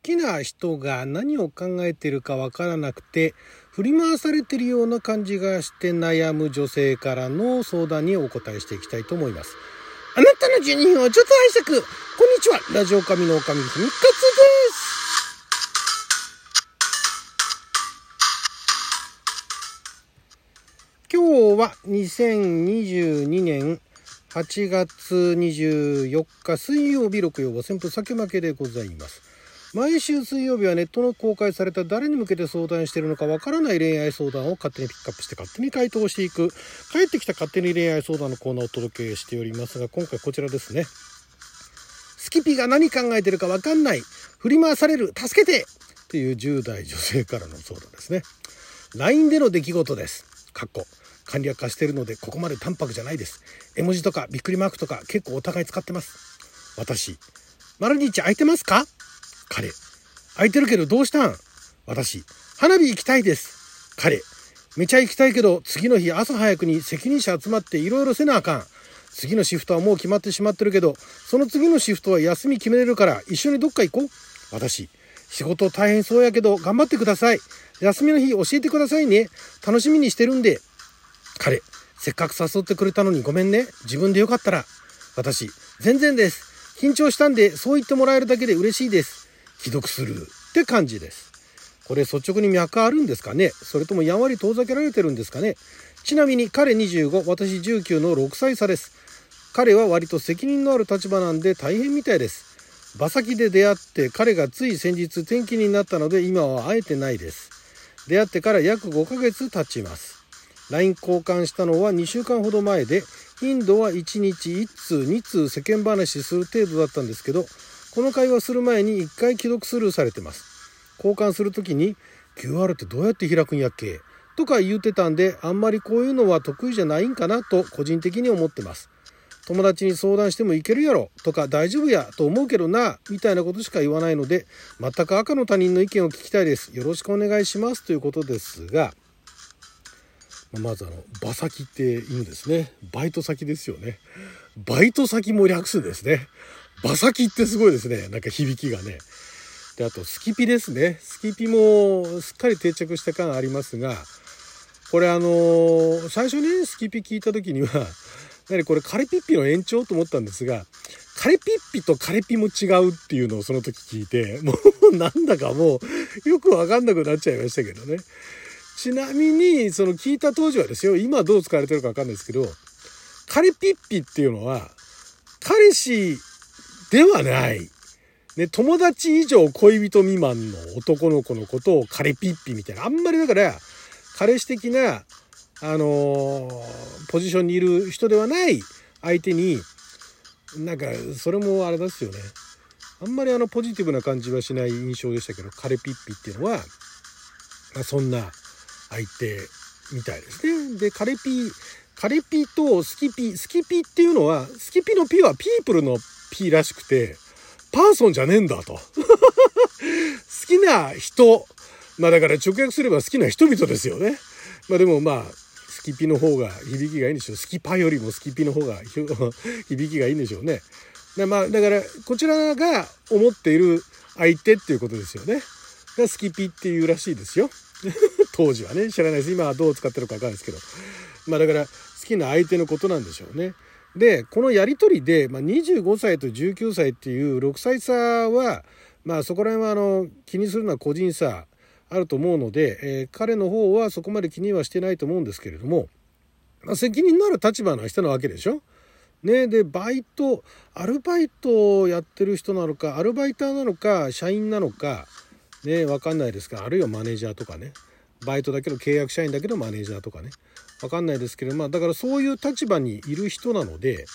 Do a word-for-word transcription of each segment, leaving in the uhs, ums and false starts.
きな人が何を考えているかわからなくて振り回されているような感じがして悩む女性からの相談にお答えしていきたいと思います。あなたのじゅうにふんをちょっと拝借。こんにちは、ラジオ神の神ふみかつです。今日はにせんにじゅうにねんはちがつにじゅうよっか水曜日、ろく曜は旋風酒負けでございます。毎週水曜日はネットの公開された誰に向けて相談しているのかわからない恋愛相談を勝手にピックアップして勝手に回答していく、帰ってきた勝手に恋愛相談のコーナーをお届けしておりますが、今回こちらですね。スキピが何考えてるかわかんない、振り回される、助けてっていうじゅう代女性からの相談ですね。 ライン での出来事です。かっこ簡略化しているのでここまで淡白じゃないです。絵文字とかびっくりマークとか結構お互い使ってます。私、丸日空いてますか？彼、空いてるけどどうしたん？私、花火行きたいです。彼、めちゃ行きたいけど次の日朝早くに責任者集まっていろいろせなあかん。次のシフトはもう決まってしまってるけどその次のシフトは休み決めれるから一緒にどっか行こう。私、仕事大変そうやけど頑張ってください。休みの日教えてくださいね。楽しみにしてるんで。彼、せっかく誘ってくれたのにごめんね。自分でよかったら。私、全然です。緊張したんでそう言ってもらえるだけで嬉しいです。既読するって感じです。これ率直に脈あるんですかね、それともやんわり遠ざけられてるんですかね。ちなみに彼にじゅうご、私じゅうきゅうのろくさい差です。彼は割と責任のある立場なんで大変みたいです。馬先で出会って彼がつい先日転勤になったので今は会えてないです。出会ってから約ごかげつ経ちます。ライン 交換したのはにしゅうかんほど前で、頻度はいちにちいち通に通世間話する程度だったんですけど、この会話する前にいっかい既読スルーされてます。交換するときに キューアール ってどうやって開くんやっけとか言ってたんで、あんまりこういうのは得意じゃないんかなと個人的に思ってます。友達に相談してもいけるやろとか大丈夫やと思うけどなみたいなことしか言わないので、全く赤の他人の意見を聞きたいです。よろしくお願いしますということですが、まずあのバ先って言うんですね。バイト先ですよね。バイト先も略すんですね。バ先ってすごいですね。なんか響きがね。で、あとスキピですね。スキピもすっかり定着した感ありますが、これあのー、最初ね、スキピ聞いた時には何これカレピッピの延長と思ったんですが、カレピッピとカレピも違うっていうのをその時聞いて、もうなんだかもうよくわかんなくなっちゃいましたけどね。ちなみにその聞いた当時はですよ、今どう使われてるか分かんないですけど、彼ピッピっていうのは彼氏ではない、ね、友達以上恋人未満の男の子のことを彼ピッピみたいな、あんまりだから彼氏的な、あのー、ポジションにいる人ではない相手に、なんかそれもあれですよね、あんまりあのポジティブな感じはしない印象でしたけど、彼ピッピっていうのは、まあ、そんな相手みたいですね。で、カレピ、カレピとスキピ、スキピっていうのは、スキピのピはピープルのピらしくて、パーソンじゃねえんだと。好きな人。まあだから直訳すれば好きな人々ですよね。まあでもまあ、スキピの方が響きがいいんでしょう。スキパよりもスキピの方が響きがいいんでしょうね。でまあだから、こちらが思っている相手っていうことですよね。がスキピっていうらしいですよ。当時はね、知らないです。今はどう使ってるか分かんないですけど、まあだから好きな相手のことなんでしょうね。で、このやり取りで、まあ、にじゅうごさいとじゅうきゅうさいっていうろくさい差は、まあそこら辺はあの気にするのは個人差あると思うので、えー、彼の方はそこまで気にはしてないと思うんですけれども、まあ、責任のある立場の人なわけでしょ。ね、でバイト、アルバイトをやってる人なのか、アルバイターなのか、社員なのか、ね、分かんないですが、あるいはマネージャーとかね、バイトだけど契約社員だけどマネージャーとかね、分かんないですけど、まあだからそういう立場にいる人なので、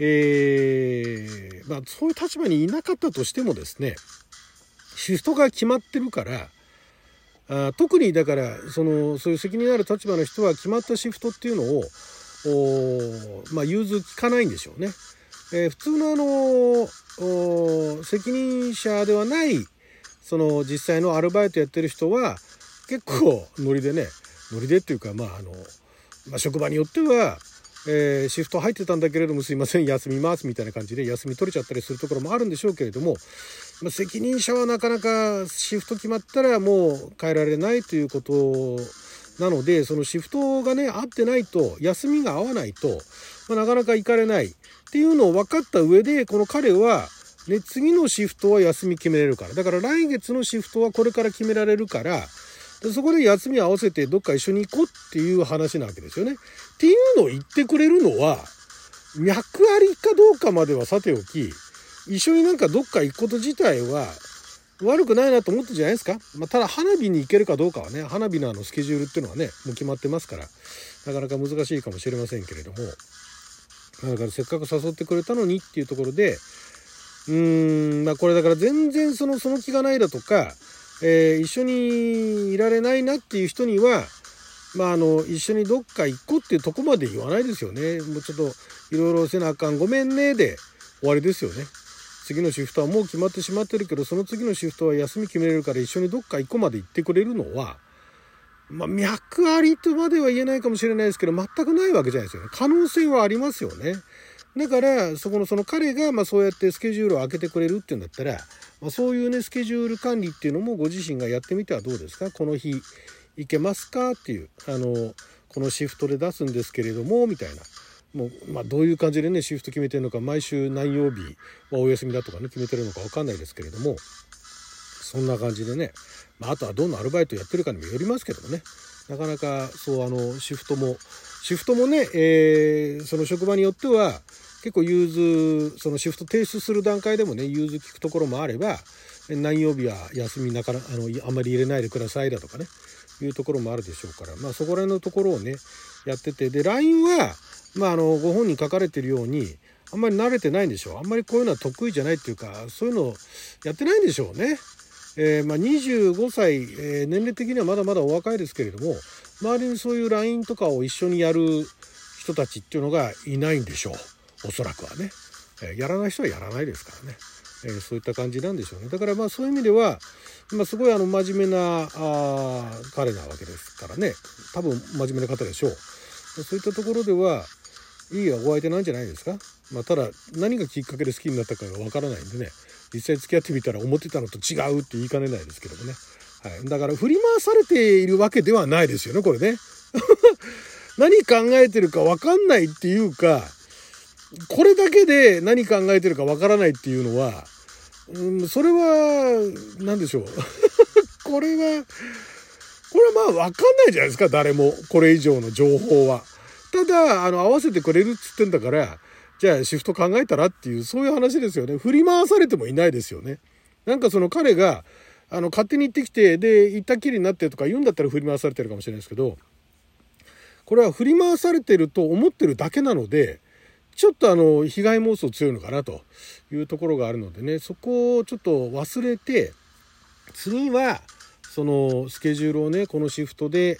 えーまあ、そういう立場にいなかったとしてもですね、シフトが決まってるから、あ特にだからそのそういう責任ある立場の人は決まったシフトっていうのをまあ融通きかないんでしょうね。えー、普通のあの責任者ではないその実際のアルバイトやってる人は結構ノリでね、ノリでっていうか、まああの、まあ、職場によっては、えー、シフト入ってたんだけれどもすいません休みますみたいな感じで休み取れちゃったりするところもあるんでしょうけれども、責任者はなかなかシフト決まったらもう変えられないということなので、そのシフトがね合ってないと休みが合わないと、まあ、なかなか行かれないっていうのを分かった上で、この彼はね次のシフトは休み決めれるから、だから来月のシフトはこれから決められるから、でそこで休み合わせてどっか一緒に行こうっていう話なわけですよね。っていうのを言ってくれるのは脈ありかどうかまではさておき、一緒になんかどっか行くこと自体は悪くないなと思ったじゃないですか。まあ、ただ花火に行けるかどうかはね、花火のあのスケジュールっていうのはねもう決まってますから、なかなか難しいかもしれませんけれども、だからせっかく誘ってくれたのにっていうところで、うーん、まあこれだから全然そのその気がないだとか、えー、一緒にいられないなっていう人には、まああの一緒にどっか行こうっていうとこまで言わないですよね。もうちょっといろいろせなあかん、ごめんねで終わりですよね。次のシフトはもう決まってしまってるけど、その次のシフトは休み決めれるから一緒にどっか行こうまで行ってくれるのは、まあ、脈ありとまでは言えないかもしれないですけど、全くないわけじゃないですよね。可能性はありますよね。だからそこのその彼がまあそうやってスケジュールを空けてくれるっていうんだったら、まあ、そういうねスケジュール管理っていうのもご自身がやってみてはどうですか。この日行けますかっていう、あのこのシフトで出すんですけれどもみたいな、もうまあどういう感じでねシフト決めてるのか、毎週何曜日はお休みだとかね決めてるのか分かんないですけれども、そんな感じでね、まあ、あとはどんなアルバイトやってるかにもよりますけどもね、なかなかそうあのシフトもシフトもね、えー、その職場によっては結構融通、そのシフト提出する段階でもね融通聞くところもあれば、何曜日は休みなから あ, のあまり入れないでくださいだとかねいうところもあるでしょうから、まあ、そこら辺のところをねやってて、で ライン は、まあ、あのご本人書かれてるようにあんまり慣れてないんでしょう。あんまりこういうのは得意じゃないっていうか、そういうのやってないんでしょうね。えーまあ、にじゅうごさい、えー、年齢的にはまだまだお若いですけれども、周りにそういう ライン とかを一緒にやる人たちっていうのがいないんでしょう、おそらくはね、えー、やらない人はやらないですからね、えー、そういった感じなんでしょうね。だからまあそういう意味では、まあ、すごいあの真面目なあ彼なわけですからね、多分真面目な方でしょう。そういったところではいいお相手なんじゃないですか。まあ、ただ何がきっかけで好きになったかがわからないんでね、実際付き合ってみたら思ってたのと違うって言いかねないですけどもね、はい、だから振り回されているわけではないですよね、これね何考えてるか分かんないっていうか、これだけで何考えてるか分からないっていうのは、うん、それは何でしょうこれはこれはまあ分かんないじゃないですか、誰もこれ以上の情報は。ただあの合わせてくれるっつってんだから、じゃあシフト考えたらっていう、そういう話ですよね。振り回されてもいないですよね。なんかその彼があの勝手に行ってきてで行ったきりになってとか言うんだったら振り回されてるかもしれないですけど、これは振り回されてると思ってるだけなので、ちょっとあの被害妄想強いのかなというところがあるのでね、そこをちょっと忘れて、次はそのスケジュールをね、このシフトで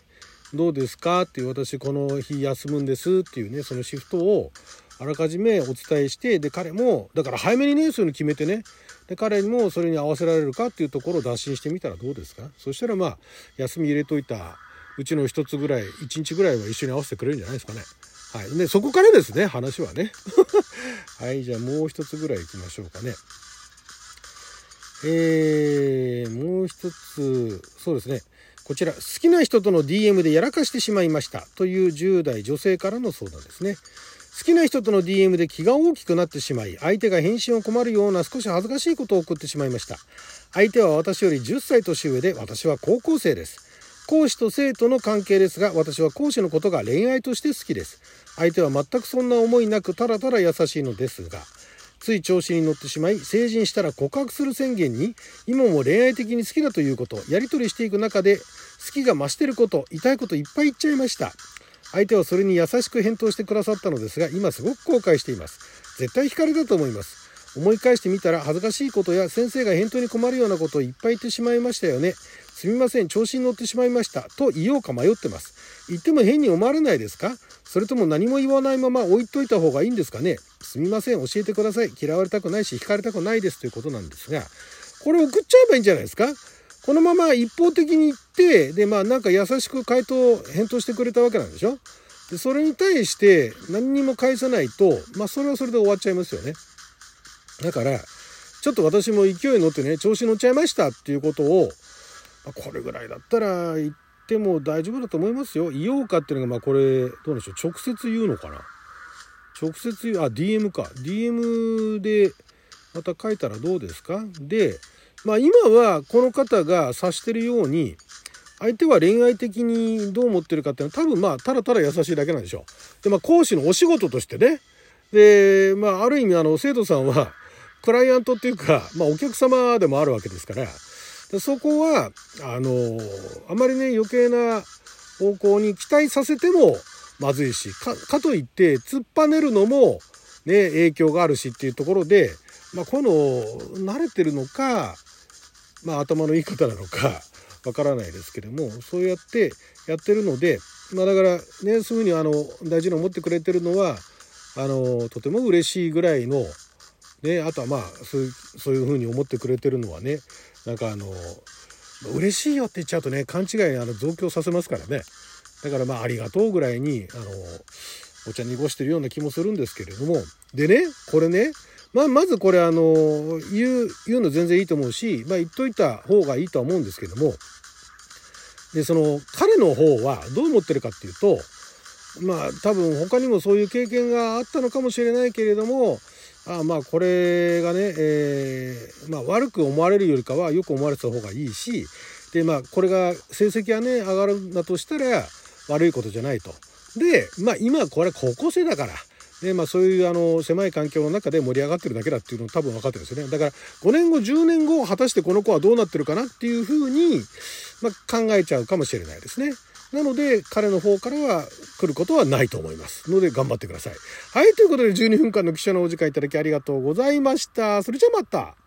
どうですかっていう、私この日休むんですっていうね、そのシフトをあらかじめお伝えして、で彼もだから早めにねそういうの決めてね、で彼もそれに合わせられるかっていうところを打診してみたらどうですか。そしたらまあ休み入れといたうちの一つぐらい、一日ぐらいは一緒に合わせてくれるんじゃないですかね。はい、でそこからですね話はねはい、じゃあもう一つぐらいいきましょうかね。えー、もう一つ、そうですね、こちら、好きな人との ディーエム でやらかしてしまいましたというじゅう代女性からの相談ですね。好きな人との ディーエム で気が大きくなってしまい、相手が返信を困るような少し恥ずかしいことを送ってしまいました。相手は私よりじゅっさい年上で、私は高校生です。講師と生徒の関係ですが、私は講師のことが恋愛として好きです。相手は全くそんな思いなく、ただただ優しいのですが、つい調子に乗ってしまい、成人したら告白する宣言に、今も恋愛的に好きだということ、やり取りしていく中で、好きが増してること、痛いこといっぱい言っちゃいました。相手はそれに優しく返答してくださったのですが、今すごく後悔しています。絶対惹かれたと思います。思い返してみたら恥ずかしいことや先生が返答に困るようなことをいっぱい言ってしまいましたよね。すみません、調子に乗ってしまいましたと言おうか迷ってます。言っても変に思われないですか。それとも何も言わないまま置いといた方がいいんですかね。すみません、教えてください。嫌われたくないし惹かれたくないですということなんですが、これ送っちゃえばいいんじゃないですか。このまま一方的に言って、で、まあなんか優しく回答、返答してくれたわけなんでしょ？で、それに対して何にも返さないと、まあそれはそれで終わっちゃいますよね。だから、ちょっと私も勢いに乗ってね調子に乗っちゃいましたっていうことを、まあ、これぐらいだったら言っても大丈夫だと思いますよ。言おうかっていうのがまあこれどうでしょう、直接言うのかな、直接言う、あ ディーエム か ディーエム でまた書いたらどうですか。で、まあ、今はこの方が指してるように相手は恋愛的にどう思ってるかっていうのは多分まあただただ優しいだけなんでしょう。で、まあ、講師のお仕事としてね、で、まあ、ある意味あの生徒さんはクライアントっていうか、まあ、お客様でもあるわけですから、そこはあのあまりね余計な方向に期待させてもまずいし、 か, かといって突っぱねるのも、ね、影響があるしっていうところで、まあ、この慣れてるのか、まあ、頭のいい方なのかわからないですけども、そうやってやってるので、まあ、だからねそういうふうにあの大事に思ってくれてるのはあのとても嬉しいぐらいの、ね、あとはまあそういう、そういうふうに思ってくれてるのはね、なんかあの嬉しいよって言っちゃうとね勘違いあの増強させますからね。だからまあありがとうぐらいにあのお茶濁してるような気もするんですけれども、でねこれね、まあ、まずこれあの言う、言うの全然いいと思うし、まあ、言っといた方がいいとは思うんですけども、でその彼の方はどう思ってるかっていうと、まあ多分他にもそういう経験があったのかもしれないけれども、ああまあこれがね、えーまあ、悪く思われるよりかはよく思われた方がいいし、でまあこれが成績がね上がるんだとしたら悪いことじゃないと。でまあ今これ高校生だから。でまあ、そういうあの狭い環境の中で盛り上がってるだけだっていうの多分分かってるんですよね。だからごねんごじゅうねんご果たしてこの子はどうなってるかなっていうふうに、まあ、考えちゃうかもしれないですね。なので彼の方からは来ることはないと思いますので頑張ってください。はい、ということでじゅうにふんかんの貴重なお時間いただきありがとうございました。それじゃあまた。